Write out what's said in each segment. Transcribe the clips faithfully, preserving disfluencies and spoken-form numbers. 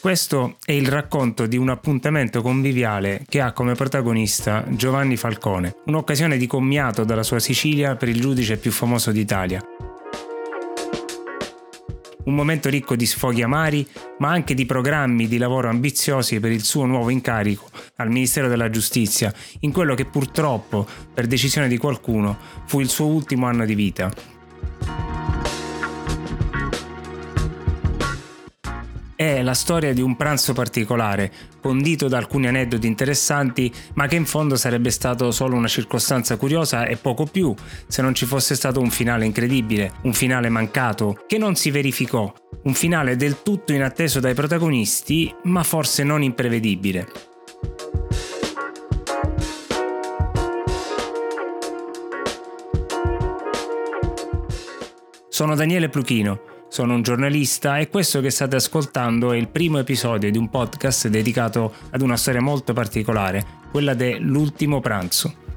Questo è il racconto di un appuntamento conviviale che ha come protagonista Giovanni Falcone, un'occasione di commiato dalla sua Sicilia per il giudice più famoso d'Italia. Un momento ricco di sfoghi amari, ma anche di programmi di lavoro ambiziosi per il suo nuovo incarico al Ministero della Giustizia, in quello che purtroppo, per decisione di qualcuno, fu il suo ultimo anno di vita. È la storia di un pranzo particolare, condito da alcuni aneddoti interessanti, ma che in fondo sarebbe stato solo una circostanza curiosa e poco più, se non ci fosse stato un finale incredibile, un finale mancato, che non si verificò, un finale del tutto inatteso dai protagonisti, ma forse non imprevedibile. Sono Daniele Pluchino. Sono un giornalista e questo che state ascoltando è il primo episodio di un podcast dedicato ad una storia molto particolare, quella dell'ultimo pranzo.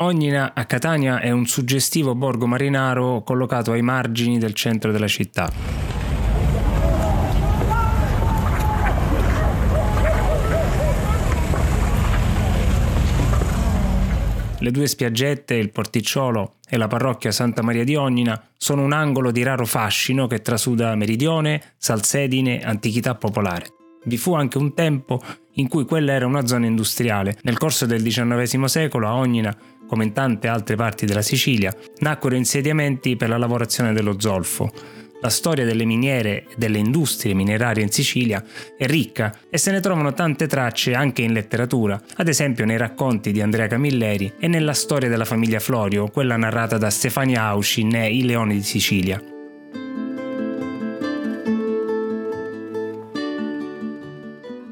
Ognina a Catania è un suggestivo borgo marinaro collocato ai margini del centro della città. Le due spiaggette, il porticciolo e la parrocchia Santa Maria di Ognina sono un angolo di raro fascino che trasuda meridione, salsedine, antichità popolare. Vi fu anche un tempo in cui quella era una zona industriale. Nel corso del diciannovesimo secolo a Ognina, come in tante altre parti della Sicilia, nacquero insediamenti per la lavorazione dello zolfo. La storia delle miniere e delle industrie minerarie in Sicilia è ricca e se ne trovano tante tracce anche in letteratura, ad esempio nei racconti di Andrea Camilleri e nella storia della famiglia Florio, quella narrata da Stefania Ausci in I leoni di Sicilia.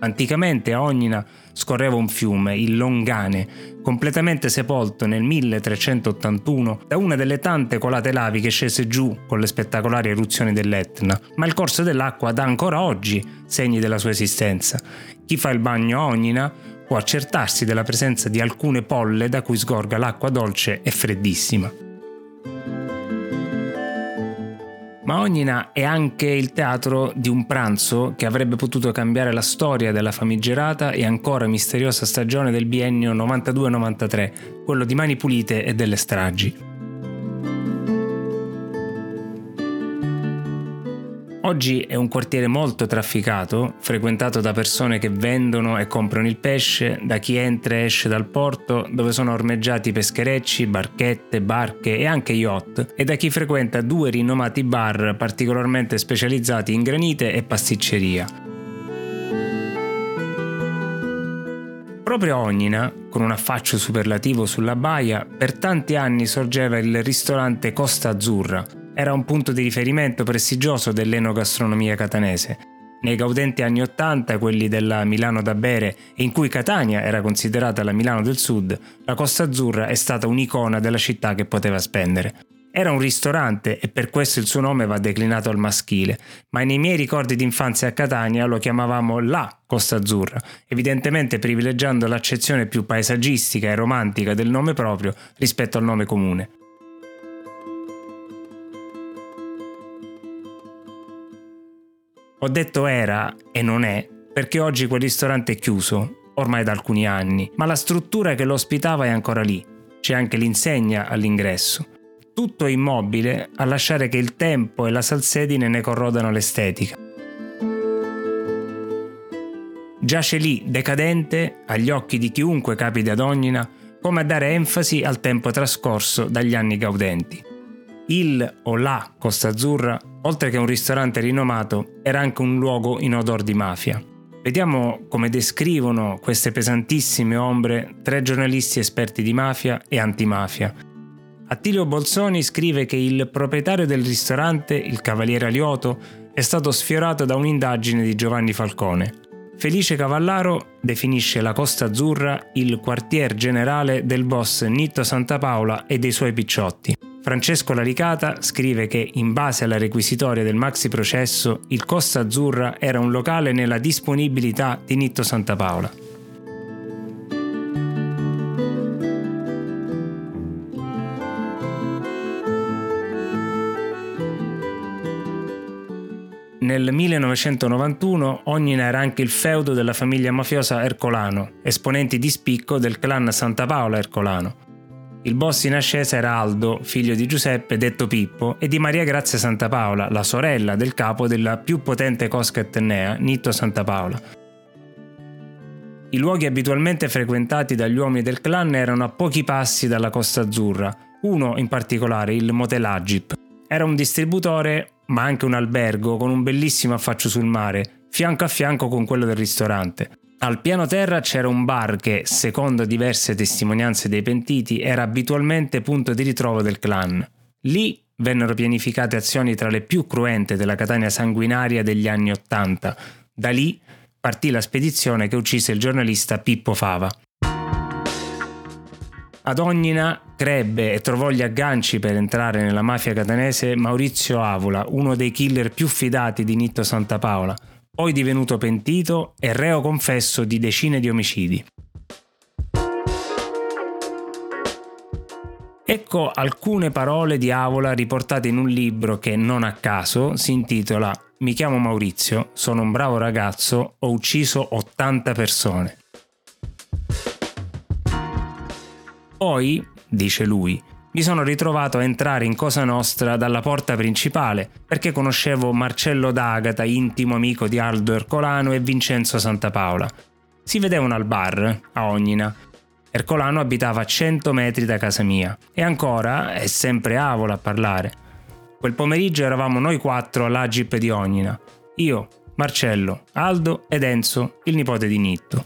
Anticamente a Ognina scorreva un fiume, il Longane, completamente sepolto nel milletrecentottantuno da una delle tante colate lavi che scese giù con le spettacolari eruzioni dell'Etna, ma il corso dell'acqua dà ancora oggi segni della sua esistenza. Chi fa il bagno a Ognina può accertarsi della presenza di alcune polle da cui sgorga l'acqua dolce e freddissima. Ma Ognina è anche il teatro di un pranzo che avrebbe potuto cambiare la storia della famigerata e ancora misteriosa stagione del biennio novantadue novantatré, quello di Mani Pulite e delle stragi. Oggi è un quartiere molto trafficato, frequentato da persone che vendono e comprano il pesce, da chi entra e esce dal porto, dove sono ormeggiati pescherecci, barchette, barche e anche yacht, e da chi frequenta due rinomati bar particolarmente specializzati in granite e pasticceria. Proprio a Ognina, con un affaccio superlativo sulla baia, per tanti anni sorgeva il ristorante Costa Azzurra. Era un punto di riferimento prestigioso dell'enogastronomia catanese. Nei gaudenti anni Ottanta, quelli della Milano da bere, in cui Catania era considerata la Milano del Sud, la Costa Azzurra è stata un'icona della città che poteva spendere. Era un ristorante e per questo il suo nome va declinato al maschile, ma nei miei ricordi d'infanzia a Catania lo chiamavamo la Costa Azzurra, evidentemente privilegiando l'accezione più paesaggistica e romantica del nome proprio rispetto al nome comune. Ho detto era e non è, perché oggi quel ristorante è chiuso, ormai da alcuni anni, ma la struttura che lo ospitava è ancora lì. C'è anche l'insegna all'ingresso. Tutto immobile a lasciare che il tempo e la salsedine ne corrodano l'estetica. Giace lì, decadente, agli occhi di chiunque capiti ad Ognina, come a dare enfasi al tempo trascorso dagli anni gaudenti. Il o la Costa Azzurra, oltre che un ristorante rinomato, era anche un luogo in odor di mafia. Vediamo come descrivono queste pesantissime ombre tre giornalisti esperti di mafia e antimafia. Attilio Bolzoni scrive che il proprietario del ristorante, il cavaliere Alioto, è stato sfiorato da un'indagine di Giovanni Falcone. Felice Cavallaro definisce la Costa Azzurra il quartier generale del boss Nitto Santapaola e dei suoi picciotti. Francesco La Licata scrive che, in base alla requisitoria del maxi processo, il Costa Azzurra era un locale nella disponibilità di Nitto Santapaola. Nel millenovecentonovantuno Ognina era anche il feudo della famiglia mafiosa Ercolano, esponenti di spicco del clan Santapaola Ercolano. Il boss in ascesa era Aldo, figlio di Giuseppe, detto Pippo, e di Maria Grazia Santa Paola, la sorella del capo della più potente cosca etnea, Nitto Santapaola. I luoghi abitualmente frequentati dagli uomini del clan erano a pochi passi dalla Costa Azzurra, uno in particolare, il Motel Agip. Era un distributore, ma anche un albergo, con un bellissimo affaccio sul mare, fianco a fianco con quello del ristorante. Al piano terra c'era un bar che, secondo diverse testimonianze dei pentiti, era abitualmente punto di ritrovo del clan. Lì vennero pianificate azioni tra le più cruente della catena sanguinaria degli anni Ottanta. Da lì partì la spedizione che uccise il giornalista Pippo Fava. Ad Ognina crebbe e trovò gli agganci per entrare nella mafia catanese Maurizio Avola, uno dei killer più fidati di Nitto Santapaola, poi divenuto pentito e reo confesso di decine di omicidi. Ecco alcune parole di Avola riportate in un libro che, non a caso, si intitola Mi chiamo Maurizio, sono un bravo ragazzo, ho ucciso ottanta persone. Poi, dice lui, mi sono ritrovato a entrare in Cosa Nostra dalla porta principale perché conoscevo Marcello D'Agata, intimo amico di Aldo Ercolano e Vincenzo Santapaola. Si vedevano al bar, a Ognina. Ercolano abitava a cento metri da casa mia. E ancora, è sempre Avola a parlare. Quel pomeriggio eravamo noi quattro all'Agip di Ognina. Io, Marcello, Aldo ed Enzo, il nipote di Nitto.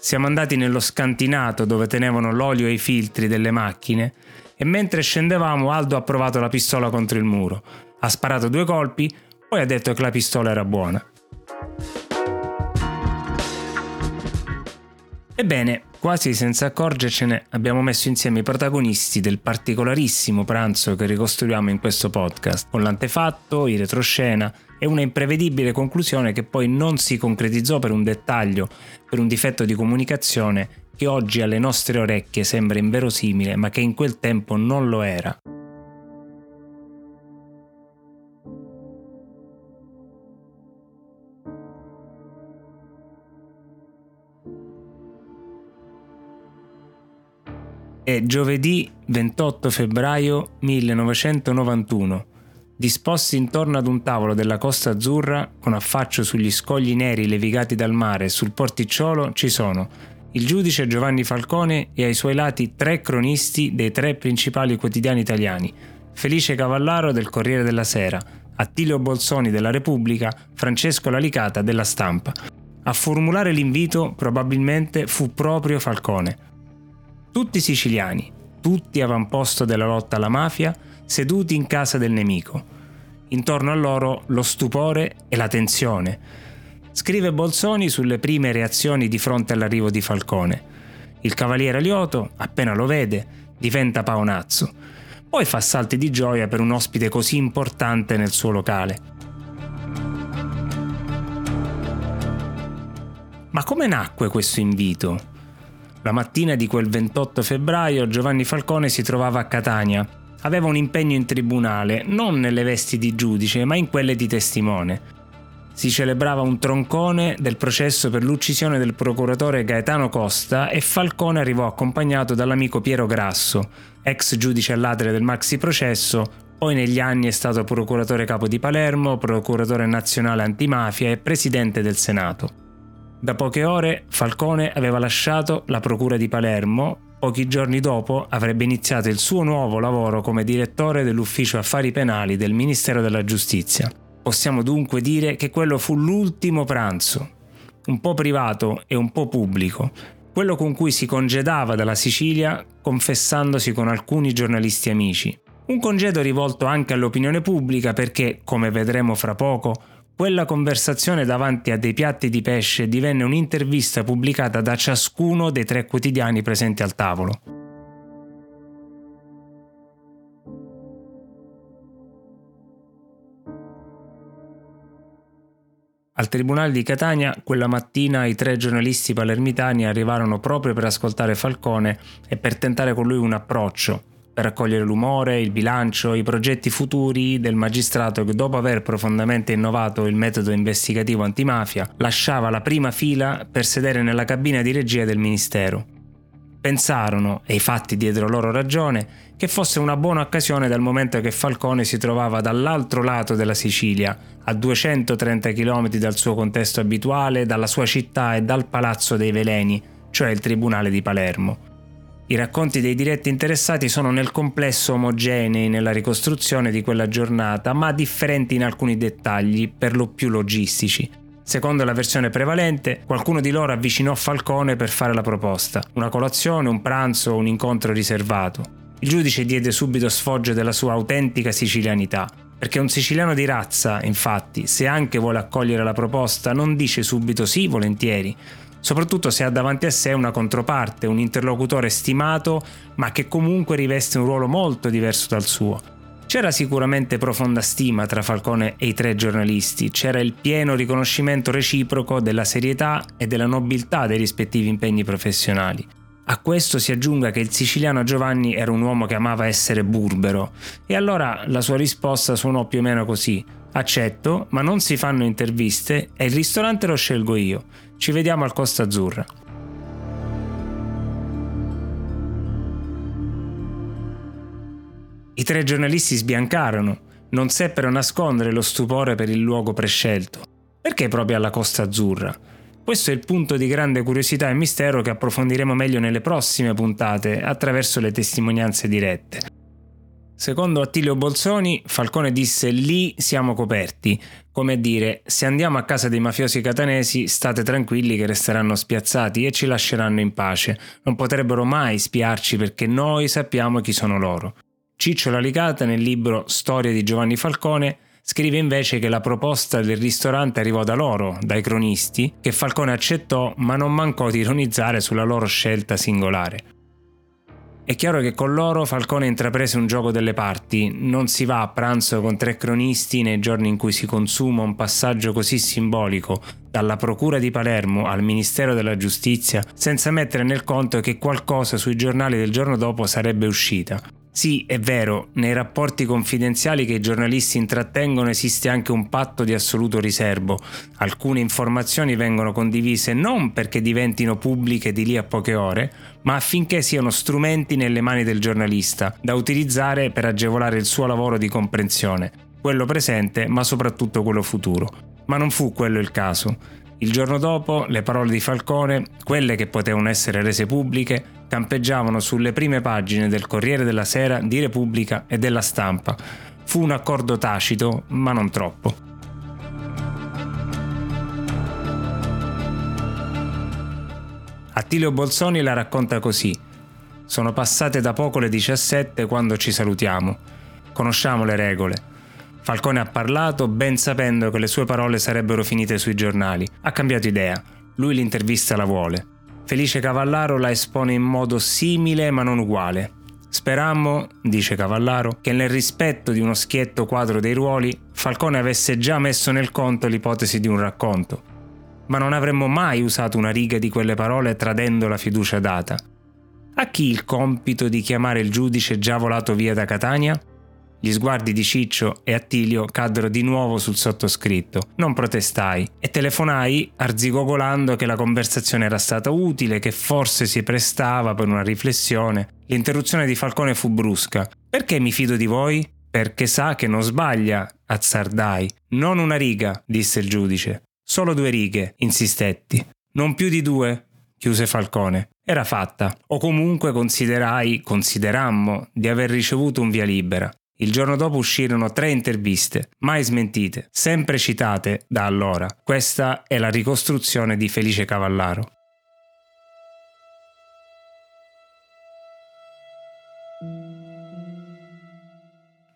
Siamo andati nello scantinato dove tenevano l'olio e i filtri delle macchine. E mentre scendevamo Aldo ha provato la pistola contro il muro, ha sparato due colpi, poi ha detto che la pistola era buona. Ebbene, quasi senza accorgercene abbiamo messo insieme i protagonisti del particolarissimo pranzo che ricostruiamo in questo podcast, con l'antefatto, il retroscena e una imprevedibile conclusione che poi non si concretizzò per un dettaglio, per un difetto di comunicazione che oggi alle nostre orecchie sembra inverosimile, ma che in quel tempo non lo era. È giovedì ventotto febbraio millenovecentonovantuno, disposti intorno ad un tavolo della Costa Azzurra, con affaccio sugli scogli neri levigati dal mare e sul porticciolo ci sono il giudice Giovanni Falcone e ai suoi lati tre cronisti dei tre principali quotidiani italiani, Felice Cavallaro del Corriere della Sera, Attilio Bolzoni della Repubblica, Francesco La Licata della Stampa. A formulare l'invito probabilmente fu proprio Falcone. Tutti siciliani, tutti avamposto della lotta alla mafia, seduti in casa del nemico. Intorno a loro lo stupore e la tensione. Scrive Bolzoni sulle prime reazioni di fronte all'arrivo di Falcone. Il cavaliere Lioto, appena lo vede, diventa paonazzo. Poi fa salti di gioia per un ospite così importante nel suo locale. Ma come nacque questo invito? La mattina di quel ventotto febbraio Giovanni Falcone si trovava a Catania. Aveva un impegno in tribunale, non nelle vesti di giudice, ma in quelle di testimone. Si celebrava un troncone del processo per l'uccisione del procuratore Gaetano Costa e Falcone arrivò accompagnato dall'amico Piero Grasso, ex giudice all'atrio del maxi processo, poi negli anni è stato procuratore capo di Palermo, procuratore nazionale antimafia e presidente del Senato. Da poche ore Falcone aveva lasciato la procura di Palermo, pochi giorni dopo avrebbe iniziato il suo nuovo lavoro come direttore dell'ufficio affari penali del Ministero della Giustizia. Possiamo dunque dire che quello fu l'ultimo pranzo, un po' privato e un po' pubblico, quello con cui si congedava dalla Sicilia confessandosi con alcuni giornalisti amici. Un congedo rivolto anche all'opinione pubblica perché, come vedremo fra poco, quella conversazione davanti a dei piatti di pesce divenne un'intervista pubblicata da ciascuno dei tre quotidiani presenti al tavolo. Al Tribunale di Catania quella mattina i tre giornalisti palermitani arrivarono proprio per ascoltare Falcone e per tentare con lui un approccio, per raccogliere l'umore, il bilancio, i progetti futuri del magistrato che dopo aver profondamente innovato il metodo investigativo antimafia lasciava la prima fila per sedere nella cabina di regia del Ministero. Pensarono, e i fatti diedero loro ragione, che fosse una buona occasione dal momento che Falcone si trovava dall'altro lato della Sicilia, a duecentotrenta chilometri dal suo contesto abituale, dalla sua città e dal Palazzo dei Veleni, cioè il Tribunale di Palermo. I racconti dei diretti interessati sono nel complesso omogenei nella ricostruzione di quella giornata, ma differenti in alcuni dettagli, per lo più logistici. Secondo la versione prevalente, qualcuno di loro avvicinò Falcone per fare la proposta, una colazione, un pranzo, un incontro riservato. Il giudice diede subito sfoggio della sua autentica sicilianità, perché un siciliano di razza, infatti, se anche vuole accogliere la proposta, non dice subito sì volentieri, soprattutto se ha davanti a sé una controparte, un interlocutore stimato, ma che comunque riveste un ruolo molto diverso dal suo. C'era sicuramente profonda stima tra Falcone e i tre giornalisti, c'era il pieno riconoscimento reciproco della serietà e della nobiltà dei rispettivi impegni professionali. A questo si aggiunga che il siciliano Giovanni era un uomo che amava essere burbero, e allora la sua risposta suonò più o meno così: accetto, ma non si fanno interviste e il ristorante lo scelgo io. Ci vediamo al Costa Azzurra. I tre giornalisti sbiancarono, non seppero nascondere lo stupore per il luogo prescelto. Perché proprio alla Costa Azzurra? Questo è il punto di grande curiosità e mistero che approfondiremo meglio nelle prossime puntate attraverso le testimonianze dirette. Secondo Attilio Bolzoni, Falcone disse «lì siamo coperti», come a dire «se andiamo a casa dei mafiosi catanesi state tranquilli che resteranno spiazzati e ci lasceranno in pace, non potrebbero mai spiarci perché noi sappiamo chi sono loro». Ciccio La Licata, nel libro Storia di Giovanni Falcone, scrive invece che la proposta del ristorante arrivò da loro, dai cronisti, che Falcone accettò ma non mancò di ironizzare sulla loro scelta singolare. È chiaro che con loro Falcone intraprese un gioco delle parti, non si va a pranzo con tre cronisti nei giorni in cui si consuma un passaggio così simbolico, dalla Procura di Palermo al Ministero della Giustizia, senza mettere nel conto che qualcosa sui giornali del giorno dopo sarebbe uscita. Sì, è vero, nei rapporti confidenziali che i giornalisti intrattengono esiste anche un patto di assoluto riserbo. Alcune informazioni vengono condivise non perché diventino pubbliche di lì a poche ore, ma affinché siano strumenti nelle mani del giornalista, da utilizzare per agevolare il suo lavoro di comprensione, quello presente ma soprattutto quello futuro. Ma non fu quello il caso. Il giorno dopo, le parole di Falcone, quelle che potevano essere rese pubbliche, campeggiavano sulle prime pagine del Corriere della Sera, di Repubblica e della Stampa. Fu un accordo tacito, ma non troppo. Attilio Bolzoni la racconta così: sono passate da poco le diciassette quando ci salutiamo. Conosciamo le regole. Falcone ha parlato ben sapendo che le sue parole sarebbero finite sui giornali. Ha cambiato idea. Lui l'intervista la vuole. Felice Cavallaro la espone in modo simile ma non uguale. Sperammo, dice Cavallaro, che nel rispetto di uno schietto quadro dei ruoli, Falcone avesse già messo nel conto l'ipotesi di un racconto. Ma non avremmo mai usato una riga di quelle parole tradendo la fiducia data. A chi il compito di chiamare il giudice già volato via da Catania? Gli sguardi di Ciccio e Attilio caddero di nuovo sul sottoscritto. Non protestai e telefonai arzigogolando che la conversazione era stata utile, che forse si prestava per una riflessione. L'interruzione di Falcone fu brusca. Perché mi fido di voi? Perché sa che non sbaglia, azzardai. Non una riga, disse il giudice. Solo due righe, insistetti. Non più di due, chiuse Falcone. Era fatta, o comunque considerai, considerammo, di aver ricevuto un via libera. Il giorno dopo uscirono tre interviste, mai smentite, sempre citate da allora. Questa è la ricostruzione di Felice Cavallaro.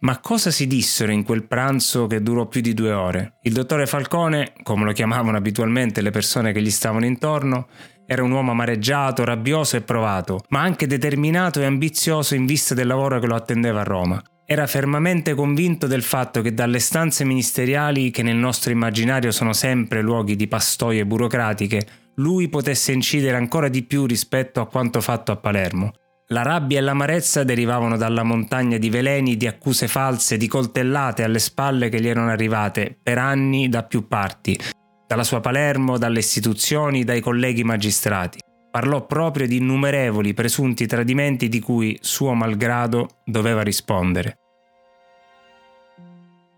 Ma cosa si dissero in quel pranzo che durò più di due ore? Il dottore Falcone, come lo chiamavano abitualmente le persone che gli stavano intorno, era un uomo amareggiato, rabbioso e provato, ma anche determinato e ambizioso in vista del lavoro che lo attendeva a Roma. Era fermamente convinto del fatto che dalle stanze ministeriali, che nel nostro immaginario sono sempre luoghi di pastoie burocratiche, lui potesse incidere ancora di più rispetto a quanto fatto a Palermo. La rabbia e l'amarezza derivavano dalla montagna di veleni, di accuse false, di coltellate alle spalle che gli erano arrivate per anni da più parti, dalla sua Palermo, dalle istituzioni, dai colleghi magistrati. Parlò proprio di innumerevoli presunti tradimenti di cui, suo malgrado, doveva rispondere.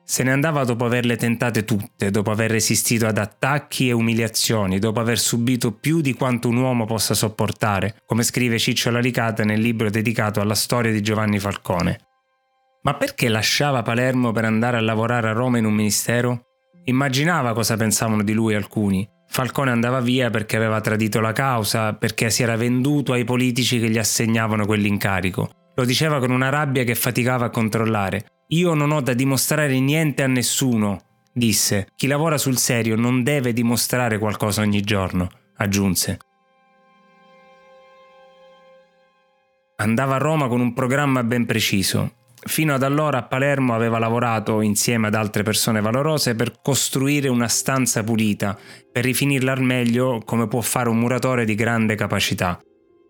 Se ne andava dopo averle tentate tutte, dopo aver resistito ad attacchi e umiliazioni, dopo aver subito più di quanto un uomo possa sopportare, come scrive Ciccio La Licata nel libro dedicato alla storia di Giovanni Falcone. Ma perché lasciava Palermo per andare a lavorare a Roma in un ministero? Immaginava cosa pensavano di lui alcuni. Falcone andava via perché aveva tradito la causa, perché si era venduto ai politici che gli assegnavano quell'incarico. Lo diceva con una rabbia che faticava a controllare. «Io non ho da dimostrare niente a nessuno», disse. «Chi lavora sul serio non deve dimostrare qualcosa ogni giorno», aggiunse. Andava a Roma con un programma ben preciso. Fino ad allora a Palermo aveva lavorato, insieme ad altre persone valorose, per costruire una stanza pulita, per rifinirla al meglio come può fare un muratore di grande capacità.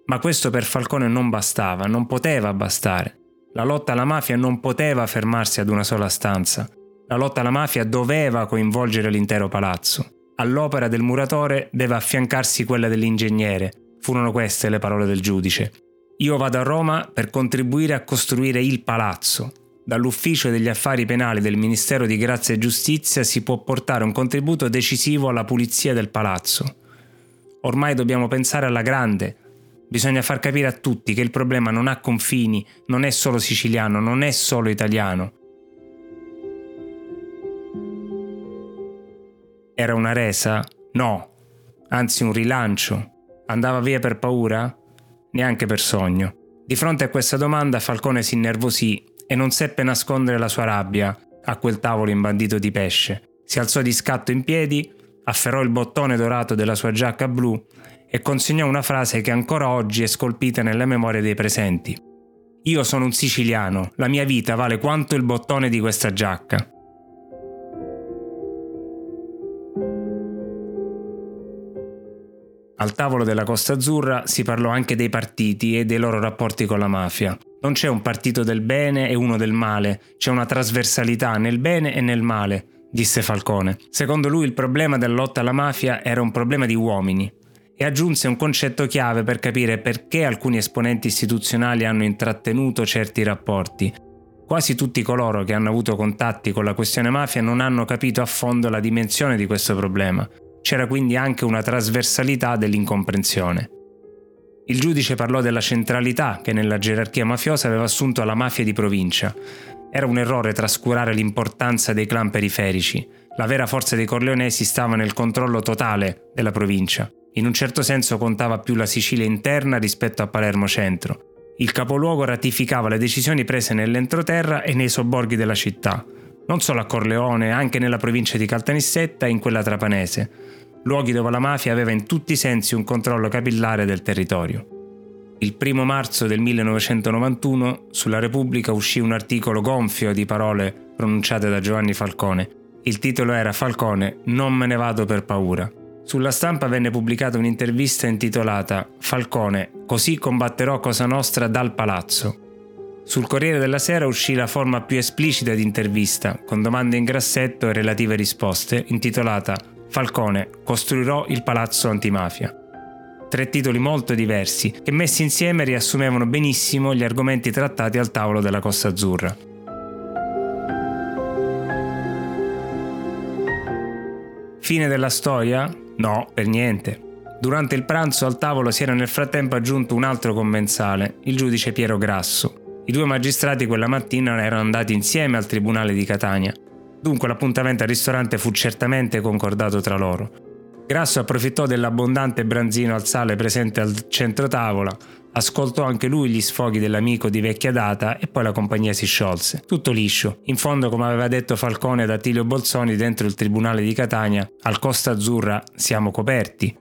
Ma questo per Falcone non bastava, non poteva bastare. La lotta alla mafia non poteva fermarsi ad una sola stanza. La lotta alla mafia doveva coinvolgere l'intero palazzo. All'opera del muratore deve affiancarsi quella dell'ingegnere. Furono queste le parole del giudice. Io vado a Roma per contribuire a costruire il palazzo. Dall'ufficio degli affari penali del Ministero di Grazia e Giustizia si può portare un contributo decisivo alla pulizia del palazzo. Ormai dobbiamo pensare alla grande. Bisogna far capire a tutti che il problema non ha confini, non è solo siciliano, non è solo italiano. Era una resa? No, anzi un rilancio. Andava via per paura? Neanche per sogno. Di fronte a questa domanda Falcone si innervosì e non seppe nascondere la sua rabbia a quel tavolo imbandito di pesce. Si alzò di scatto in piedi, afferrò il bottone dorato della sua giacca blu e consegnò una frase che ancora oggi è scolpita nella memoria dei presenti. Io sono un siciliano, la mia vita vale quanto il bottone di questa giacca. Al tavolo della Costa Azzurra si parlò anche dei partiti e dei loro rapporti con la mafia. Non c'è un partito del bene e uno del male, c'è una trasversalità nel bene e nel male, disse Falcone. Secondo lui il problema della lotta alla mafia era un problema di uomini. E aggiunse un concetto chiave per capire perché alcuni esponenti istituzionali hanno intrattenuto certi rapporti. Quasi tutti coloro che hanno avuto contatti con la questione mafia non hanno capito a fondo la dimensione di questo problema. C'era quindi anche una trasversalità dell'incomprensione. Il giudice parlò della centralità che nella gerarchia mafiosa aveva assunto la mafia di provincia. Era un errore trascurare l'importanza dei clan periferici. La vera forza dei corleonesi stava nel controllo totale della provincia. In un certo senso contava più la Sicilia interna rispetto a Palermo centro. Il capoluogo ratificava le decisioni prese nell'entroterra e nei sobborghi della città. Non solo a Corleone, anche nella provincia di Caltanissetta e in quella trapanese. Luoghi dove la mafia aveva in tutti i sensi un controllo capillare del territorio. Il primo marzo del millenovecentonovantuno sulla Repubblica uscì un articolo gonfio di parole pronunciate da Giovanni Falcone. Il titolo era Falcone, non me ne vado per paura. Sulla Stampa venne pubblicata un'intervista intitolata Falcone, così combatterò Cosa Nostra dal palazzo. Sul Corriere della Sera uscì la forma più esplicita di intervista, con domande in grassetto e relative risposte, intitolata Falcone, costruirò il palazzo antimafia. Tre titoli molto diversi, che messi insieme riassumevano benissimo gli argomenti trattati al tavolo della Costa Azzurra. Fine della storia? No, per niente. Durante il pranzo al tavolo si era nel frattempo aggiunto un altro commensale, il giudice Piero Grasso. I due magistrati quella mattina erano andati insieme al tribunale di Catania. Dunque l'appuntamento al ristorante fu certamente concordato tra loro. Grasso approfittò dell'abbondante branzino al sale presente al centro tavola, ascoltò anche lui gli sfoghi dell'amico di vecchia data e poi la compagnia si sciolse. Tutto liscio, in fondo come aveva detto Falcone ad Attilio Bolzoni dentro il tribunale di Catania, al Costa Azzurra siamo coperti.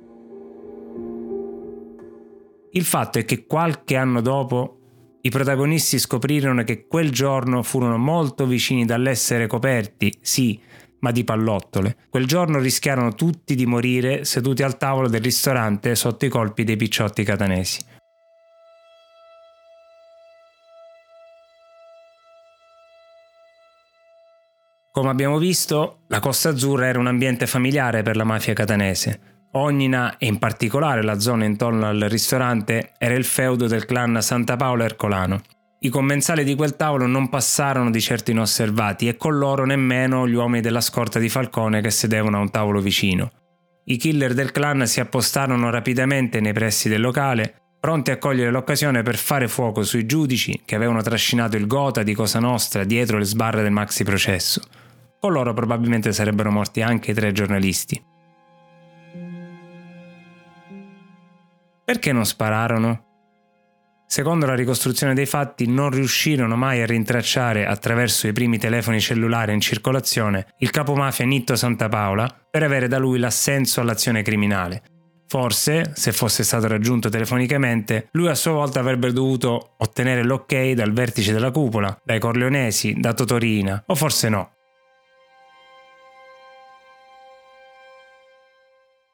Il fatto è che qualche anno dopo I protagonisti scoprirono che quel giorno furono molto vicini dall'essere coperti, sì, ma di pallottole. Quel giorno rischiarono tutti di morire seduti al tavolo del ristorante sotto i colpi dei picciotti catanesi. Come abbiamo visto, la Costa Azzurra era un ambiente familiare per la mafia catanese. Ognina, e in particolare la zona intorno al ristorante, era il feudo del clan Santapaola Ercolano. I commensali di quel tavolo non passarono di certo inosservati e con loro nemmeno gli uomini della scorta di Falcone che sedevano a un tavolo vicino. I killer del clan si appostarono rapidamente nei pressi del locale, pronti a cogliere l'occasione per fare fuoco sui giudici che avevano trascinato il Gota di Cosa Nostra dietro le sbarre del maxi processo. Con loro probabilmente sarebbero morti anche i tre giornalisti. Perché non spararono? Secondo la ricostruzione dei fatti, non riuscirono mai a rintracciare, attraverso i primi telefoni cellulari in circolazione, il capomafia Nitto Santapaola per avere da lui l'assenso all'azione criminale. Forse, se fosse stato raggiunto telefonicamente, lui a sua volta avrebbe dovuto ottenere l'ok dal vertice della cupola, dai corleonesi, da Totò Riina, o forse no.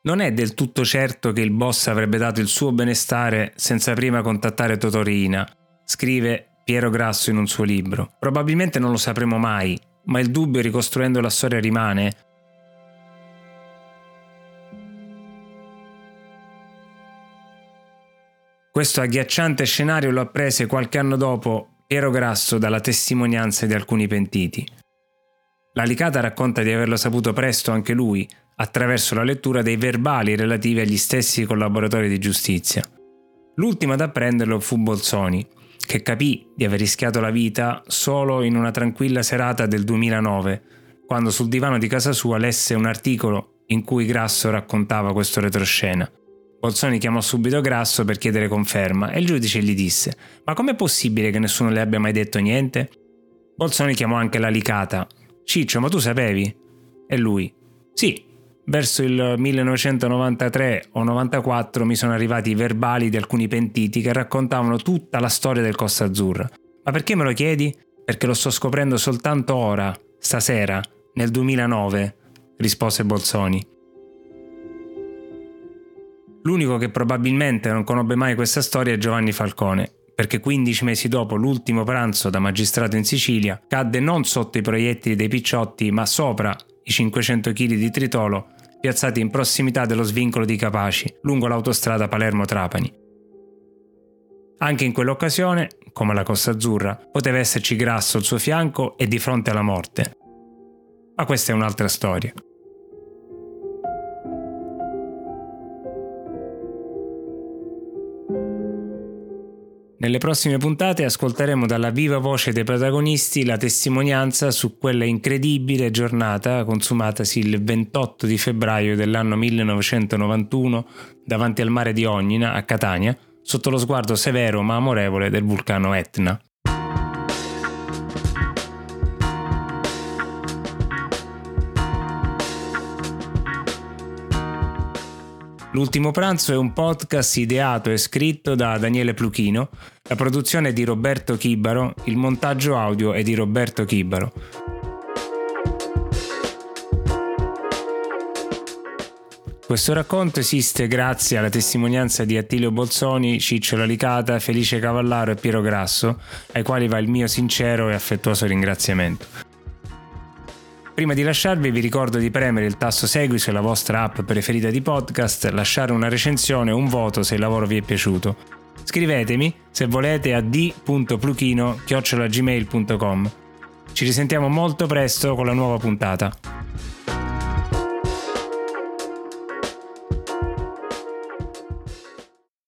Non è del tutto certo che il boss avrebbe dato il suo benestare senza prima contattare Totò Riina, scrive Piero Grasso in un suo libro. Probabilmente non lo sapremo mai, ma il dubbio ricostruendo la storia rimane. Questo agghiacciante scenario lo apprese qualche anno dopo Piero Grasso dalla testimonianza di alcuni pentiti. La Licata racconta di averlo saputo presto anche lui, attraverso la lettura dei verbali relativi agli stessi collaboratori di giustizia. L'ultimo ad apprenderlo fu Bolzoni, che capì di aver rischiato la vita solo in una tranquilla serata del duemilanove, quando sul divano di casa sua lesse un articolo in cui Grasso raccontava questo retroscena. Bolzoni chiamò subito Grasso per chiedere conferma e il giudice gli disse: «Ma com'è possibile che nessuno le abbia mai detto niente?» Bolzoni chiamò anche la Licata: «Ciccio, ma tu sapevi?» E lui: «Sì. Verso il millenovecentonovantatré o novantaquattro mi sono arrivati i verbali di alcuni pentiti che raccontavano tutta la storia del Costa Azzurra. Ma perché me lo chiedi? Perché lo sto scoprendo soltanto ora, stasera, nel duemilanove, rispose Bolzoni. L'unico che probabilmente non conobbe mai questa storia è Giovanni Falcone, perché quindici mesi dopo l'ultimo pranzo da magistrato in Sicilia cadde non sotto i proiettili dei picciotti, ma sopra i cinquecento chilogrammi di tritolo piazzati in prossimità dello svincolo di Capaci, lungo l'autostrada Palermo-Trapani. Anche in quell'occasione, come alla Costa Azzurra, poteva esserci Grasso al suo fianco e di fronte alla morte. Ma questa è un'altra storia. Nelle prossime puntate ascolteremo dalla viva voce dei protagonisti la testimonianza su quella incredibile giornata consumatasi il ventotto di febbraio dell'anno millenovecentonovantuno davanti al mare di Ognina, a Catania, sotto lo sguardo severo ma amorevole del vulcano Etna. L'ultimo pranzo è un podcast ideato e scritto da Daniele Pluchino, la produzione è di Roberto Chibbaro, il montaggio audio è di Roberto Chibbaro. Questo racconto esiste grazie alla testimonianza di Attilio Bolzoni, Ciccio La Licata, Felice Cavallaro e Piero Grasso, ai quali va il mio sincero e affettuoso ringraziamento. Prima di lasciarvi vi ricordo di premere il tasto segui sulla vostra app preferita di podcast, lasciare una recensione o un voto se il lavoro vi è piaciuto. Scrivetemi, se volete, a d punto pluchino chiocciola gmail punto com. Ci risentiamo molto presto con la nuova puntata.